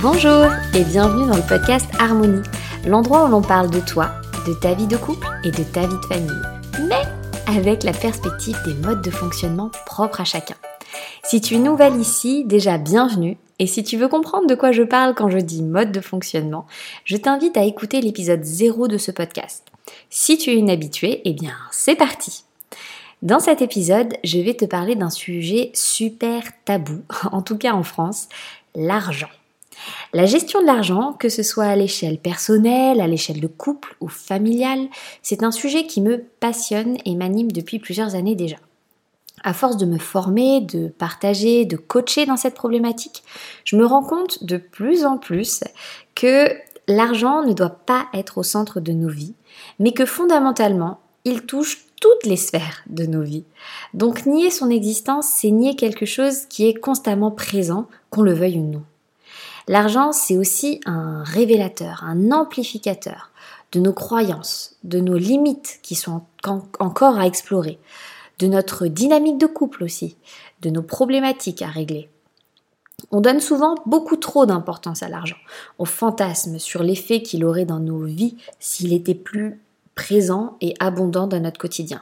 Bonjour et bienvenue dans le podcast Harmonie, l'endroit où l'on parle de toi, de ta vie de couple et de ta vie de famille, mais avec la perspective des modes de fonctionnement propres à chacun. Si tu es nouvelle ici, déjà bienvenue, et si tu veux comprendre de quoi je parle quand je dis mode de fonctionnement, je t'invite à écouter l'épisode 0 de ce podcast. Si tu es une habituée, eh bien c'est parti! Dans cet épisode, je vais te parler d'un sujet super tabou, en tout cas en France, l'argent. La gestion de l'argent, que ce soit à l'échelle personnelle, à l'échelle de couple ou familiale, c'est un sujet qui me passionne et m'anime depuis plusieurs années déjà. À force de me former, de partager, de coacher dans cette problématique, je me rends compte de plus en plus que l'argent ne doit pas être au centre de nos vies, mais que fondamentalement, il touche toutes les sphères de nos vies. Donc nier son existence, c'est nier quelque chose qui est constamment présent, qu'on le veuille ou non. L'argent, c'est aussi un révélateur, un amplificateur de nos croyances, de nos limites qui sont encore à explorer, de notre dynamique de couple aussi, de nos problématiques à régler. On donne souvent beaucoup trop d'importance à l'argent. On fantasme sur l'effet qu'il aurait dans nos vies s'il était plus présent et abondant dans notre quotidien.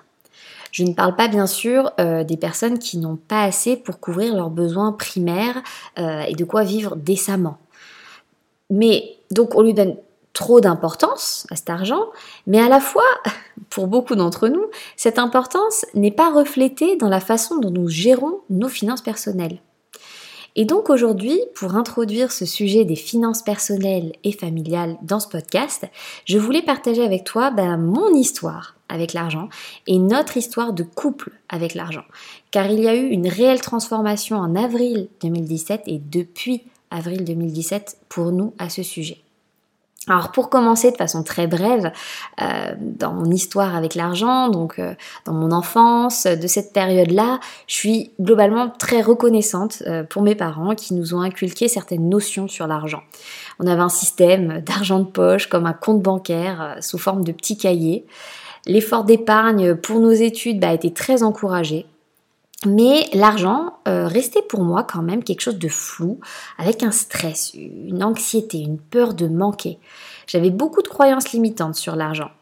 Je ne parle pas bien sûr des personnes qui n'ont pas assez pour couvrir leurs besoins primaires et de quoi vivre décemment. Mais donc on lui donne trop d'importance à cet argent, mais à la fois, pour beaucoup d'entre nous, cette importance n'est pas reflétée dans la façon dont nous gérons nos finances personnelles. Et donc aujourd'hui, pour introduire ce sujet des finances personnelles et familiales dans ce podcast, je voulais partager avec toi mon histoire avec l'argent et notre histoire de couple avec l'argent. Car il y a eu une réelle transformation en avril 2017 et depuis avril 2017 pour nous à ce sujet. Alors pour commencer de façon très brève, dans mon histoire avec l'argent, donc dans mon enfance, de cette période-là, je suis globalement très reconnaissante pour mes parents qui nous ont inculqué certaines notions sur l'argent. On avait un système d'argent de poche comme un compte bancaire sous forme de petits cahiers. L'effort d'épargne pour nos études était très encouragé, mais l'argent restait pour moi quand même quelque chose de flou, avec un stress, une anxiété, une peur de manquer. J'avais beaucoup de croyances limitantes sur l'argent.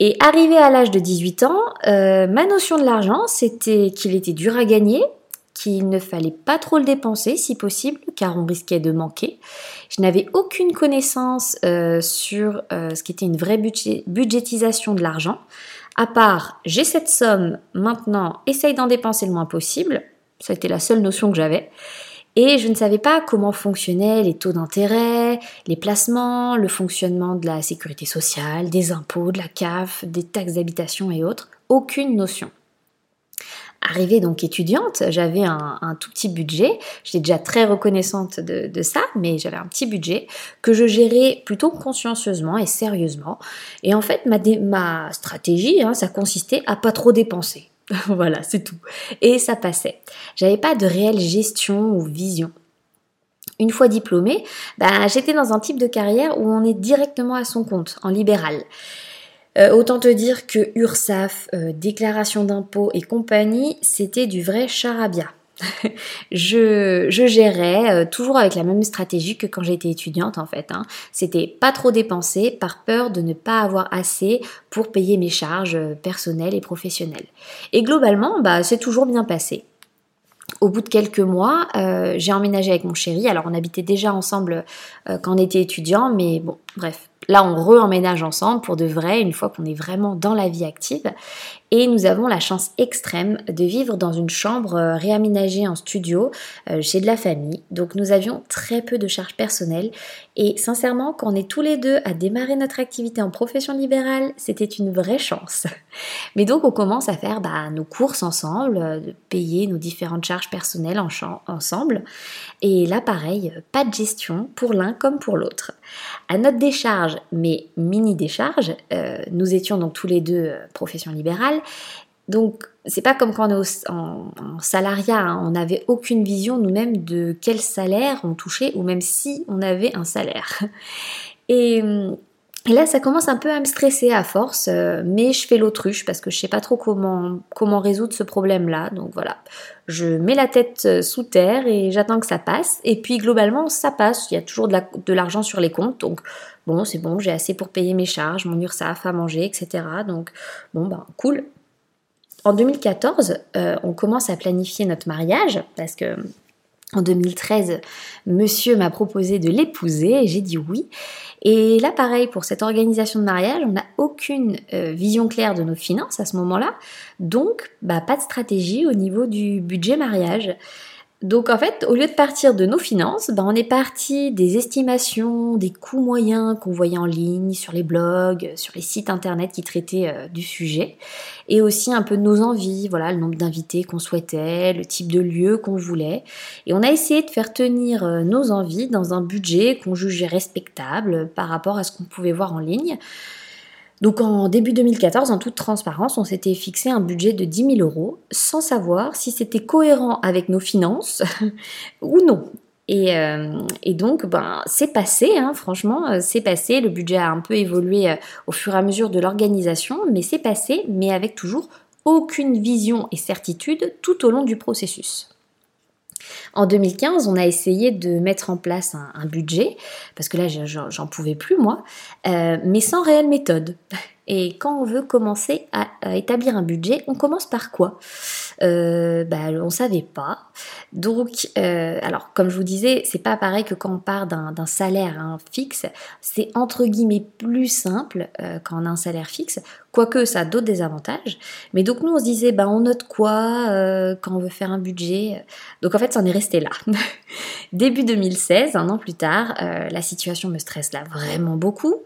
Et arrivé à l'âge de 18 ans, ma notion de l'argent, c'était qu'il était dur à gagner, qu'il ne fallait pas trop le dépenser si possible, car on risquait de manquer. Je n'avais aucune connaissance sur ce qu'était une vraie budgétisation de l'argent, à part « j'ai cette somme, maintenant essaye d'en dépenser le moins possible », ça a été la seule notion que j'avais, et je ne savais pas comment fonctionnaient les taux d'intérêt, les placements, le fonctionnement de la sécurité sociale, des impôts, de la CAF, des taxes d'habitation et autres, aucune notion. Arrivée donc étudiante, j'avais un tout petit budget, j'étais déjà très reconnaissante de ça, mais j'avais un petit budget que je gérais plutôt consciencieusement et sérieusement. Et en fait, ma stratégie, ça consistait à pas trop dépenser. Voilà, c'est tout. Et ça passait. J'avais pas de réelle gestion ou vision. Une fois diplômée, j'étais dans un type de carrière où on est directement à son compte, en libéral. Autant te dire que URSAF, déclaration d'impôts et compagnie, c'était du vrai charabia. Je gérais toujours avec la même stratégie que quand j'étais étudiante en fait. C'était pas trop dépenser par peur de ne pas avoir assez pour payer mes charges personnelles et professionnelles. Et globalement, c'est toujours bien passé. Au bout de quelques mois, j'ai emménagé avec mon chéri. Alors on habitait déjà ensemble quand on était étudiant, mais bon, bref. Là, on re-emménage ensemble pour de vrai, une fois qu'on est vraiment dans la vie active. Et nous avons la chance extrême de vivre dans une chambre réaménagée en studio chez de la famille. Donc nous avions très peu de charges personnelles. Et sincèrement, quand on est tous les deux à démarrer notre activité en profession libérale, c'était une vraie chance. Mais donc on commence à faire nos courses ensemble, payer nos différentes charges personnelles ensemble. Et là, pareil, pas de gestion pour l'un comme pour l'autre. À notre décharge, mais mini-décharge, nous étions donc tous les deux profession libérale, donc c'est pas comme quand on est en salariat, on n'avait aucune vision nous-mêmes de quel salaire on touchait, ou même si on avait un salaire. Et Et là, ça commence un peu à me stresser à force, mais je fais l'autruche parce que je sais pas trop comment résoudre ce problème-là. Donc voilà, je mets la tête sous terre et j'attends que ça passe. Et puis globalement, ça passe. Il y a toujours de l'argent sur les comptes. Donc bon, c'est bon, j'ai assez pour payer mes charges, mon URSAF, à manger, etc. Donc bon, bah cool. En 2014, on commence à planifier notre mariage parce que en 2013, monsieur m'a proposé de l'épouser et j'ai dit oui. Et là, pareil, pour cette organisation de mariage, on n'a aucune vision claire de nos finances à ce moment-là. Donc, bah, pas de stratégie au niveau du budget mariage. Donc, en fait, au lieu de partir de nos finances, bah, on est parti des estimations, des coûts moyens qu'on voyait en ligne, sur les blogs, sur les sites internet qui traitaient du sujet. Et aussi un peu de nos envies, voilà, le nombre d'invités qu'on souhaitait, le type de lieu qu'on voulait. Et on a essayé de faire tenir nos envies dans un budget qu'on jugeait respectable par rapport à ce qu'on pouvait voir en ligne. Donc en début 2014, en toute transparence, on s'était fixé un budget de 10 000 euros sans savoir si c'était cohérent avec nos finances ou non. Et donc, ben, c'est passé, hein, franchement, c'est passé. Le budget a un peu évolué au fur et à mesure de l'organisation, mais c'est passé, mais avec toujours aucune vision et certitude tout au long du processus. En 2015, on a essayé de mettre en place un budget, parce que là, j'en pouvais plus, moi, mais sans réelle méthode. Et quand on veut commencer à établir un budget, on commence par quoi ? On ne savait pas. Donc, alors, comme je vous disais, c'est pas pareil que quand on part d'un salaire fixe. C'est entre guillemets plus simple quand on a un salaire fixe, quoique ça a d'autres désavantages. Mais donc, nous, on se disait, on note quoi quand on veut faire un budget ? Donc, en fait, ça en est resté là. Début 2016, un an plus tard, la situation me stresse là vraiment beaucoup.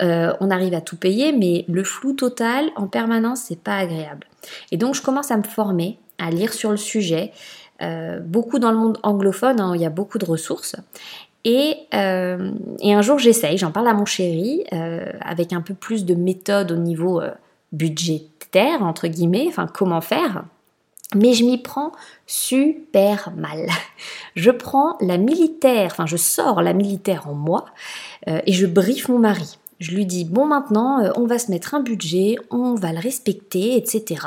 On arrive à tout payer, mais le flou total en permanence, c'est pas agréable. Et donc je commence à me former, à lire sur le sujet, beaucoup dans le monde anglophone, hein, où il y a beaucoup de ressources. Et un jour j'essaye, j'en parle à mon chéri, avec un peu plus de méthode au niveau budgétaire, entre guillemets, enfin comment faire. Mais je m'y prends super mal. Je sors la militaire en moi et je briefe mon mari. Je lui dis, bon maintenant, on va se mettre un budget, on va le respecter, etc.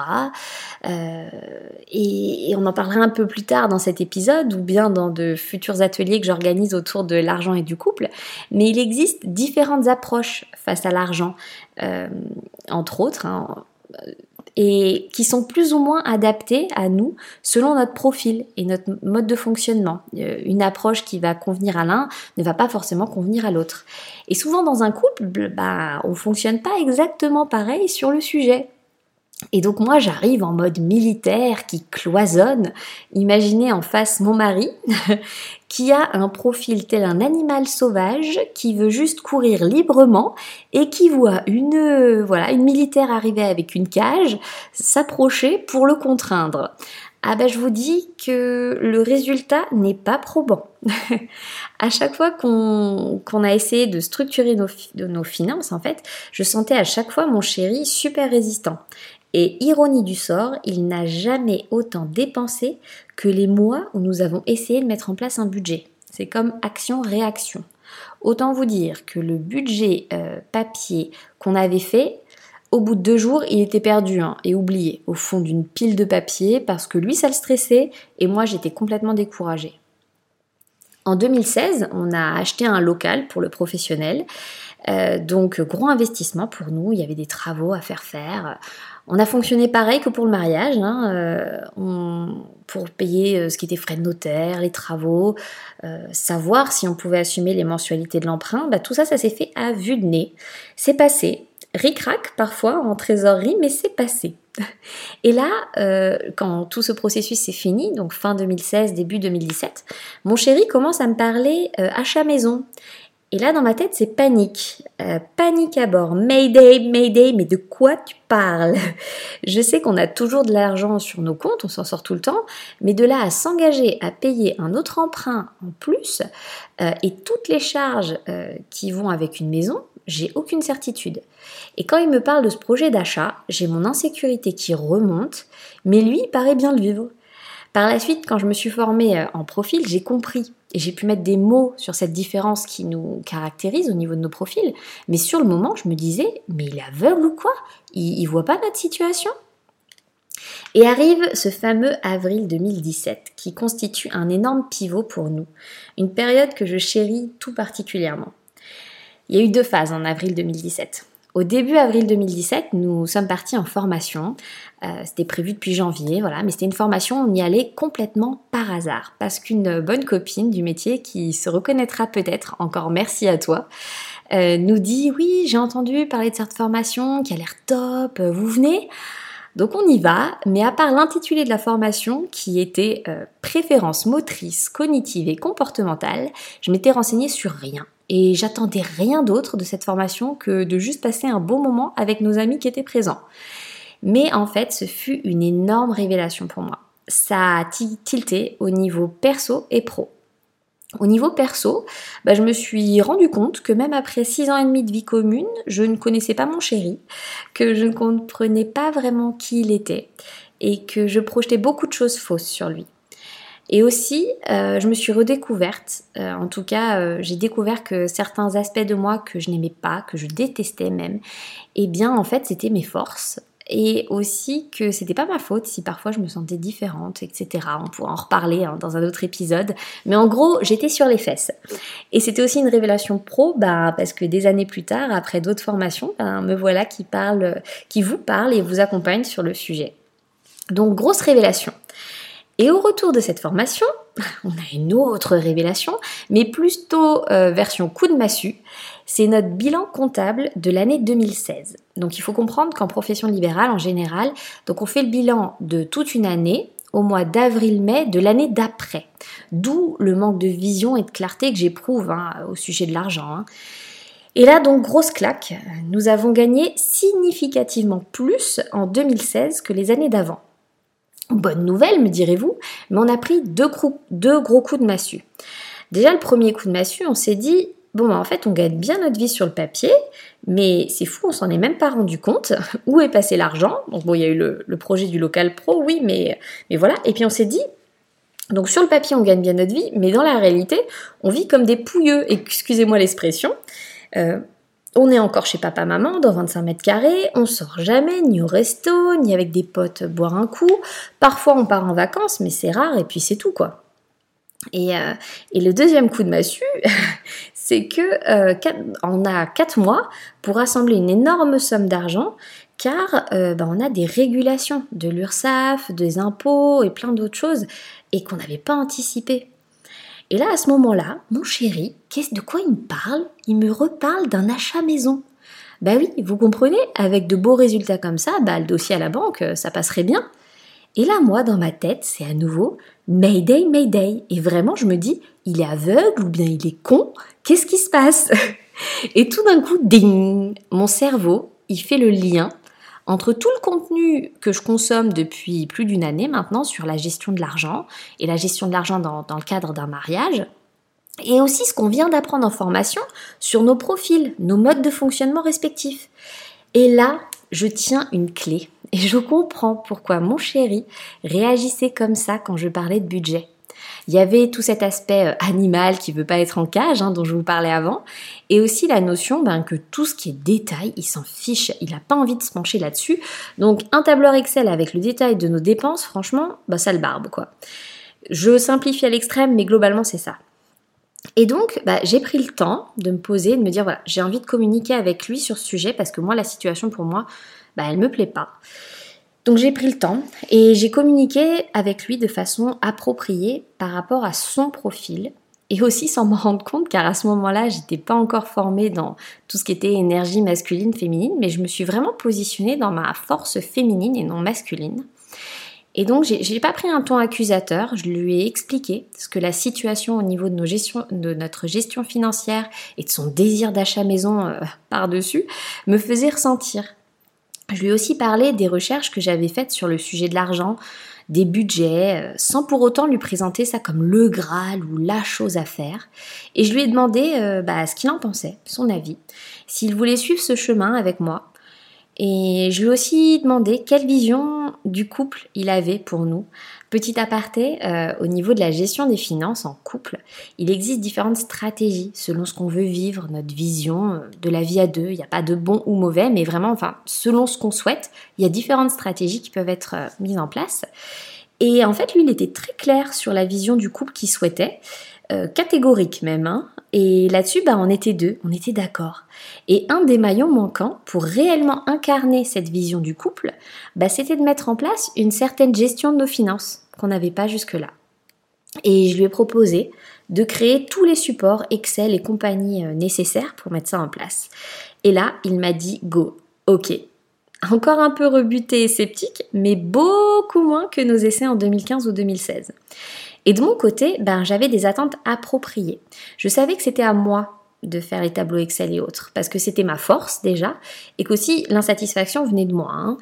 Et on en parlera un peu plus tard dans cet épisode ou bien dans de futurs ateliers que j'organise autour de l'argent et du couple. Mais il existe différentes approches face à l'argent, entre autres, hein, et qui sont plus ou moins adaptés à nous selon notre profil et notre mode de fonctionnement. Une approche qui va convenir à l'un ne va pas forcément convenir à l'autre. Et souvent dans un couple, on ne fonctionne pas exactement pareil sur le sujet. Et donc moi j'arrive en mode militaire qui cloisonne. Imaginez en face mon mari qui a un profil tel un animal sauvage qui veut juste courir librement et qui voit une militaire arriver avec une cage s'approcher pour le contraindre. Ah ben je vous dis que le résultat n'est pas probant. À chaque fois qu'on a essayé de structurer nos finances, en fait, je sentais à chaque fois mon chéri super résistant. Et ironie du sort, il n'a jamais autant dépensé que les mois où nous avons essayé de mettre en place un budget. C'est comme action-réaction. Autant vous dire que le budget papier qu'on avait fait, au bout de 2 jours, il était perdu et oublié au fond d'une pile de papier parce que lui, ça le stressait et moi, j'étais complètement découragée. En 2016, on a acheté un local pour le professionnel. Donc, gros investissement pour nous. Il y avait des travaux à faire. On a fonctionné pareil que pour le mariage, pour payer ce qui était frais de notaire, les travaux, savoir si on pouvait assumer les mensualités de l'emprunt. Tout ça s'est fait à vue de nez. C'est passé. Ric-rac parfois en trésorerie, mais c'est passé. Et là, quand tout ce processus s'est fini, donc fin 2016, début 2017, mon chéri commence à me parler achat maison. Et là, dans ma tête, c'est panique. Panique à bord. Mayday, mayday, mais de quoi tu parles ? Je sais qu'on a toujours de l'argent sur nos comptes, on s'en sort tout le temps, mais de là à s'engager à payer un autre emprunt en plus, et toutes les charges qui vont avec une maison, j'ai aucune certitude. Et quand il me parle de ce projet d'achat, j'ai mon insécurité qui remonte, mais lui, il paraît bien le vivre. Par la suite, quand je me suis formée en profil, j'ai compris Et j'ai pu mettre des mots sur cette différence qui nous caractérise au niveau de nos profils. Mais sur le moment, je me disais, mais il est aveugle ou quoi ? Il voit pas notre situation ? Et arrive ce fameux avril 2017 qui constitue un énorme pivot pour nous, une période que je chéris tout particulièrement. Il y a eu deux phases en avril 2017. Au début avril 2017, nous sommes partis en formation, c'était prévu depuis janvier, mais c'était une formation, on y allait complètement par hasard, parce qu'une bonne copine du métier qui se reconnaîtra peut-être, encore merci à toi, nous dit « oui, j'ai entendu parler de cette formation qui a l'air top, vous venez ?» Donc on y va, mais à part l'intitulé de la formation qui était préférences motrices, cognitives et comportementales, je m'étais renseignée sur rien. Et j'attendais rien d'autre de cette formation que de juste passer un bon moment avec nos amis qui étaient présents. Mais en fait, ce fut une énorme révélation pour moi. Ça a tilté au niveau perso et pro. Au niveau perso, je me suis rendu compte que même après 6 ans et demi de vie commune, je ne connaissais pas mon chéri, que je ne comprenais pas vraiment qui il était et que je projetais beaucoup de choses fausses sur lui. Et aussi, je me suis redécouverte, j'ai découvert que certains aspects de moi que je n'aimais pas, que je détestais même, en fait, c'était mes forces. Et aussi que c'était pas ma faute si parfois je me sentais différente, etc. On pourra en reparler dans un autre épisode. Mais en gros, j'étais sur les fesses. Et c'était aussi une révélation pro, parce que des années plus tard, après d'autres formations, me voilà qui vous parle et vous accompagne sur le sujet. Donc, grosse révélation. Et au retour de cette formation, on a une autre révélation, mais plutôt version coup de massue. C'est notre bilan comptable de l'année 2016. Donc il faut comprendre qu'en profession libérale, en général, on fait le bilan de toute une année au mois d'avril-mai de l'année d'après. D'où le manque de vision et de clarté que j'éprouve au sujet de l'argent. Et là, donc, grosse claque, nous avons gagné significativement plus en 2016 que les années d'avant. Bonne nouvelle, me direz-vous, mais on a pris deux gros coups de massue. Déjà, le premier coup de massue, on s'est dit, en fait, on gagne bien notre vie sur le papier, mais c'est fou, on s'en est même pas rendu compte. Où est passé l'argent ? Donc, il y a eu le projet du local pro, oui, mais voilà. Et puis, on s'est dit, donc, sur le papier, on gagne bien notre vie, mais dans la réalité, on vit comme des pouilleux, excusez-moi l'expression. On est encore chez papa-maman, dans 25 mètres carrés, on sort jamais, ni au resto, ni avec des potes boire un coup. Parfois, on part en vacances, mais c'est rare, et puis c'est tout, Et le deuxième coup de massue, c'est qu'on a 4 mois pour rassembler une énorme somme d'argent, car on a des régulations de l'URSAF, des impôts et plein d'autres choses, et qu'on n'avait pas anticipé. Et là, à ce moment-là, mon chéri, de quoi il me parle ? Il me reparle d'un achat maison. Oui, vous comprenez, avec de beaux résultats comme ça, le dossier à la banque, ça passerait bien. Et là, moi, dans ma tête, c'est à nouveau Mayday, Mayday. Et vraiment, je me dis, il est aveugle ou bien il est con ? Qu'est-ce qui se passe ? Et tout d'un coup, ding ! Mon cerveau, il fait le lien entre tout le contenu que je consomme depuis plus d'une année maintenant sur la gestion de l'argent, et la gestion de l'argent dans le cadre d'un mariage, et aussi ce qu'on vient d'apprendre en formation sur nos profils, nos modes de fonctionnement respectifs. Et là, je tiens une clé, et je comprends pourquoi mon chéri réagissait comme ça quand je parlais de budget. Il y avait tout cet aspect animal qui ne veut pas être en cage, dont je vous parlais avant, et aussi la notion que tout ce qui est détail, il s'en fiche, il n'a pas envie de se pencher là-dessus. Donc un tableur Excel avec le détail de nos dépenses, franchement, ça le barbe, Je simplifie à l'extrême, mais globalement c'est ça. Et donc, j'ai pris le temps de me poser, de me dire, j'ai envie de communiquer avec lui sur ce sujet, parce que moi, la situation pour moi, elle ne me plaît pas. Donc j'ai pris le temps et j'ai communiqué avec lui de façon appropriée par rapport à son profil et aussi sans m'en rendre compte car à ce moment-là, j'étais pas encore formée dans tout ce qui était énergie masculine, féminine, mais je me suis vraiment positionnée dans ma force féminine et non masculine. Et donc j'ai pas pris un ton accusateur, je lui ai expliqué ce que la situation au niveau de notre gestion financière et de son désir d'achat maison par-dessus me faisait ressentir. Je lui ai aussi parlé des recherches que j'avais faites sur le sujet de l'argent, des budgets, sans pour autant lui présenter ça comme le Graal ou la chose à faire. Et je lui ai demandé ce qu'il en pensait, son avis, s'il voulait suivre ce chemin avec moi. Et je lui ai aussi demandé quelle vision du couple il avait pour nous. Petit aparté, au niveau de la gestion des finances en couple, il existe différentes stratégies selon ce qu'on veut vivre, notre vision de la vie à deux. Il n'y a pas de bon ou mauvais, mais vraiment, enfin, selon ce qu'on souhaite, il y a différentes stratégies qui peuvent être mises en place. Et en fait, lui, il était très clair sur la vision du couple qu'il souhaitait, catégorique même, hein. Et là-dessus, bah, on était deux, on était d'accord. Et un des maillons manquants pour réellement incarner cette vision du couple, bah, c'était de mettre en place une certaine gestion de nos finances qu'on n'avait pas jusque-là. Et je lui ai proposé de créer tous les supports Excel et compagnie nécessaires pour mettre ça en place. Et là, il m'a dit « go, ok ». Encore un peu rebuté et sceptique, mais beaucoup moins que nos essais en 2015 ou 2016. Et de mon côté, ben, j'avais des attentes appropriées. Je savais que c'était à moi de faire les tableaux Excel et autres, parce que c'était ma force déjà, et qu'aussi l'insatisfaction venait de moi. Hein.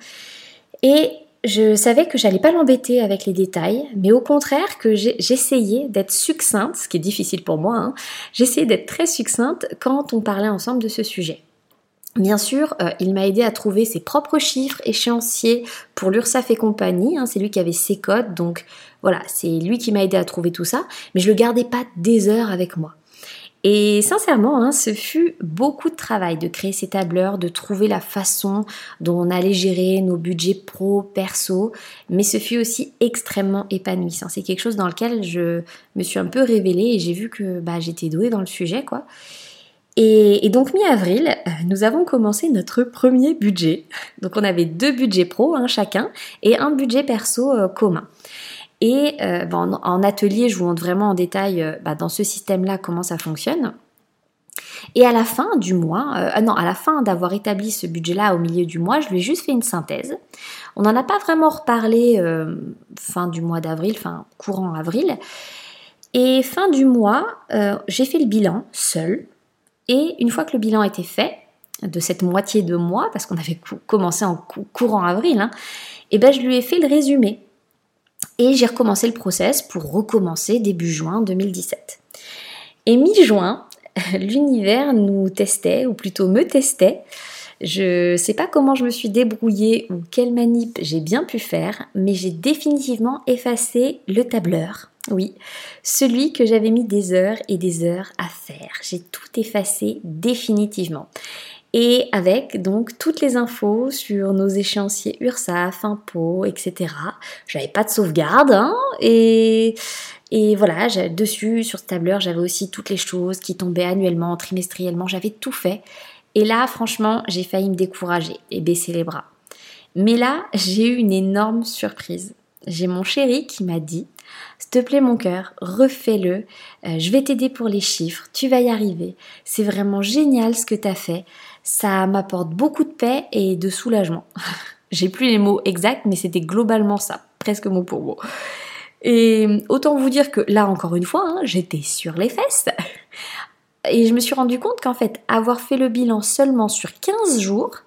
Et je savais que j'allais pas l'embêter avec les détails, mais au contraire que j'essayais d'être succincte, ce qui est difficile pour moi, hein. J'essayais d'être très succincte quand on parlait ensemble de ce sujet. Bien sûr, il m'a aidé à trouver ses propres chiffres échéanciers pour l'URSAF et compagnie. Hein, c'est lui qui avait ses codes, donc voilà, c'est lui qui m'a aidé à trouver tout ça. Mais je le gardais pas des heures avec moi. Et sincèrement, hein, ce fut beaucoup de travail de créer ces tableurs, de trouver la façon dont on allait gérer nos budgets pro, perso. Mais ce fut aussi extrêmement épanouissant. C'est quelque chose dans lequel je me suis un peu révélée et j'ai vu que bah, j'étais douée dans le sujet, quoi. Et donc mi-avril, nous avons commencé notre premier budget. Donc on avait 2 budgets pro hein, chacun et un budget perso commun. Et bon, en atelier, je vous montre vraiment en détail dans ce système-là comment ça fonctionne. Et à la fin du mois, à la fin d'avoir établi ce budget-là au milieu du mois, je lui ai juste fait une synthèse. On n'en a pas vraiment reparlé fin du mois d'avril, fin courant avril. Et fin du mois, j'ai fait le bilan seule. Et une fois que le bilan était fait, de cette moitié de mois, parce qu'on avait commencé en courant avril, hein, et ben je lui ai fait le résumé. Et j'ai recommencé le process pour recommencer début juin 2017. Et mi-juin, l'univers nous testait, ou plutôt me testait. Je sais pas comment je me suis débrouillée ou quelle manip j'ai bien pu faire, mais j'ai définitivement effacé le tableur. Oui, celui que j'avais mis des heures et des heures à faire. J'ai tout effacé définitivement. Et avec donc toutes les infos sur nos échéanciers URSAF, impôts, etc. J'avais pas de sauvegarde, hein, et voilà, dessus, sur ce tableur, j'avais aussi toutes les choses qui tombaient annuellement, trimestriellement, j'avais tout fait. Et là, franchement, j'ai failli me décourager et baisser les bras. Mais là, j'ai eu une énorme surprise. J'ai mon chéri qui m'a dit « S'il te plaît mon cœur, refais-le, je vais t'aider pour les chiffres, tu vas y arriver, c'est vraiment génial ce que t'as fait, ça m'apporte beaucoup de paix et de soulagement. » J'ai plus les mots exacts mais c'était globalement ça, presque mot pour mot. Et autant vous dire que là encore une fois, hein, j'étais sur les fesses et je me suis rendu compte qu'en fait avoir fait le bilan seulement sur 15 jours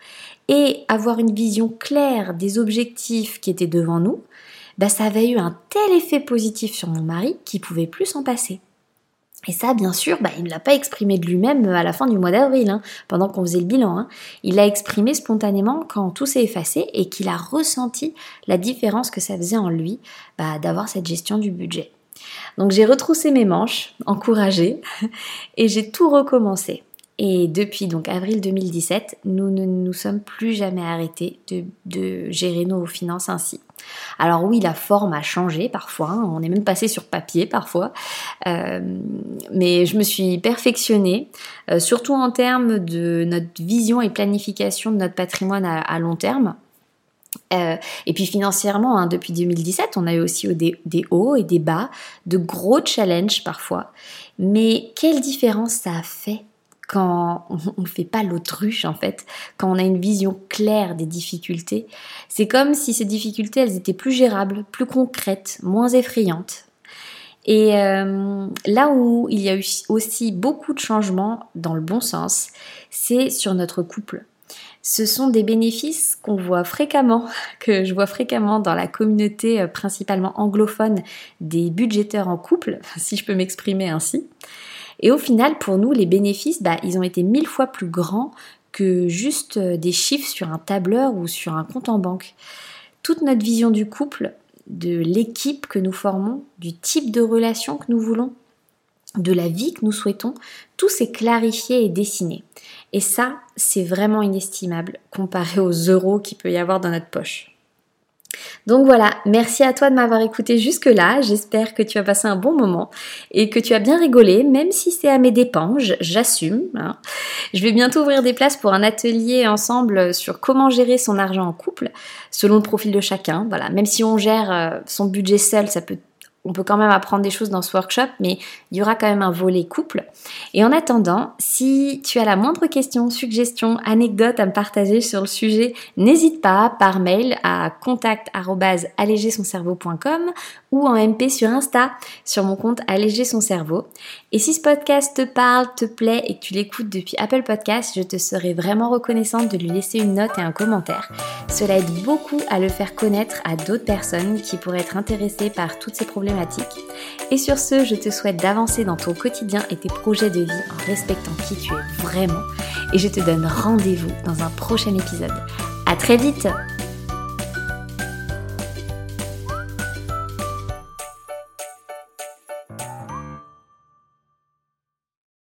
et avoir une vision claire des objectifs qui étaient devant nous, bah, ça avait eu un tel effet positif sur mon mari qu'il pouvait plus s'en passer. Et ça, bien sûr, bah, il ne l'a pas exprimé de lui-même à la fin du mois d'avril, hein, pendant qu'on faisait le bilan. Hein. Il l'a exprimé spontanément quand tout s'est effacé et qu'il a ressenti la différence que ça faisait en lui bah, d'avoir cette gestion du budget. Donc j'ai retroussé mes manches, encouragée, et j'ai tout recommencé. Et depuis donc avril 2017, nous ne nous sommes plus jamais arrêtés de gérer nos finances ainsi. Alors oui, la forme a changé parfois, hein, on est même passé sur papier parfois, mais je me suis perfectionnée, surtout en termes de notre vision et planification de notre patrimoine à long terme. Et puis financièrement, hein, depuis 2017, on a eu aussi des hauts et des bas, de gros challenges parfois. Mais quelle différence ça a fait quand on ne fait pas l'autruche en fait, quand on a une vision claire des difficultés, c'est comme si ces difficultés elles étaient plus gérables, plus concrètes, moins effrayantes. Et là où il y a eu aussi beaucoup de changements dans le bon sens, c'est sur notre couple. Ce sont des bénéfices qu'on voit fréquemment, que je vois fréquemment dans la communauté principalement anglophone des budgéteurs en couple, si je peux m'exprimer ainsi. Et au final, pour nous, les bénéfices, bah, ils ont été 1000 fois plus grands que juste des chiffres sur un tableur ou sur un compte en banque. Toute notre vision du couple, de l'équipe que nous formons, du type de relation que nous voulons, de la vie que nous souhaitons, tout s'est clarifié et dessiné. Et ça, c'est vraiment inestimable comparé aux euros qu'il peut y avoir dans notre poche. Donc voilà, merci à toi de m'avoir écouté jusque-là, j'espère que tu as passé un bon moment et que tu as bien rigolé, même si c'est à mes dépens, j'assume. Je vais bientôt ouvrir des places pour un atelier ensemble sur comment gérer son argent en couple, selon le profil de chacun. Voilà, même si on gère son budget seul, on peut quand même apprendre des choses dans ce workshop, mais il y aura quand même un volet couple. Et en attendant, si tu as la moindre question, suggestion, anecdote à me partager sur le sujet, n'hésite pas par mail à contact@allégersoncerveau.com ou en MP sur Insta, sur mon compte allégersoncerveau. Et si ce podcast te parle, te plaît et que tu l'écoutes depuis Apple Podcasts, je te serais vraiment reconnaissante de lui laisser une note et un commentaire. Cela aide beaucoup à le faire connaître à d'autres personnes qui pourraient être intéressées par toutes ces problématiques. Et sur ce, je te souhaite d'avancer dans ton quotidien et tes projets de vie en respectant qui tu es vraiment. Et je te donne rendez-vous dans un prochain épisode. À très vite!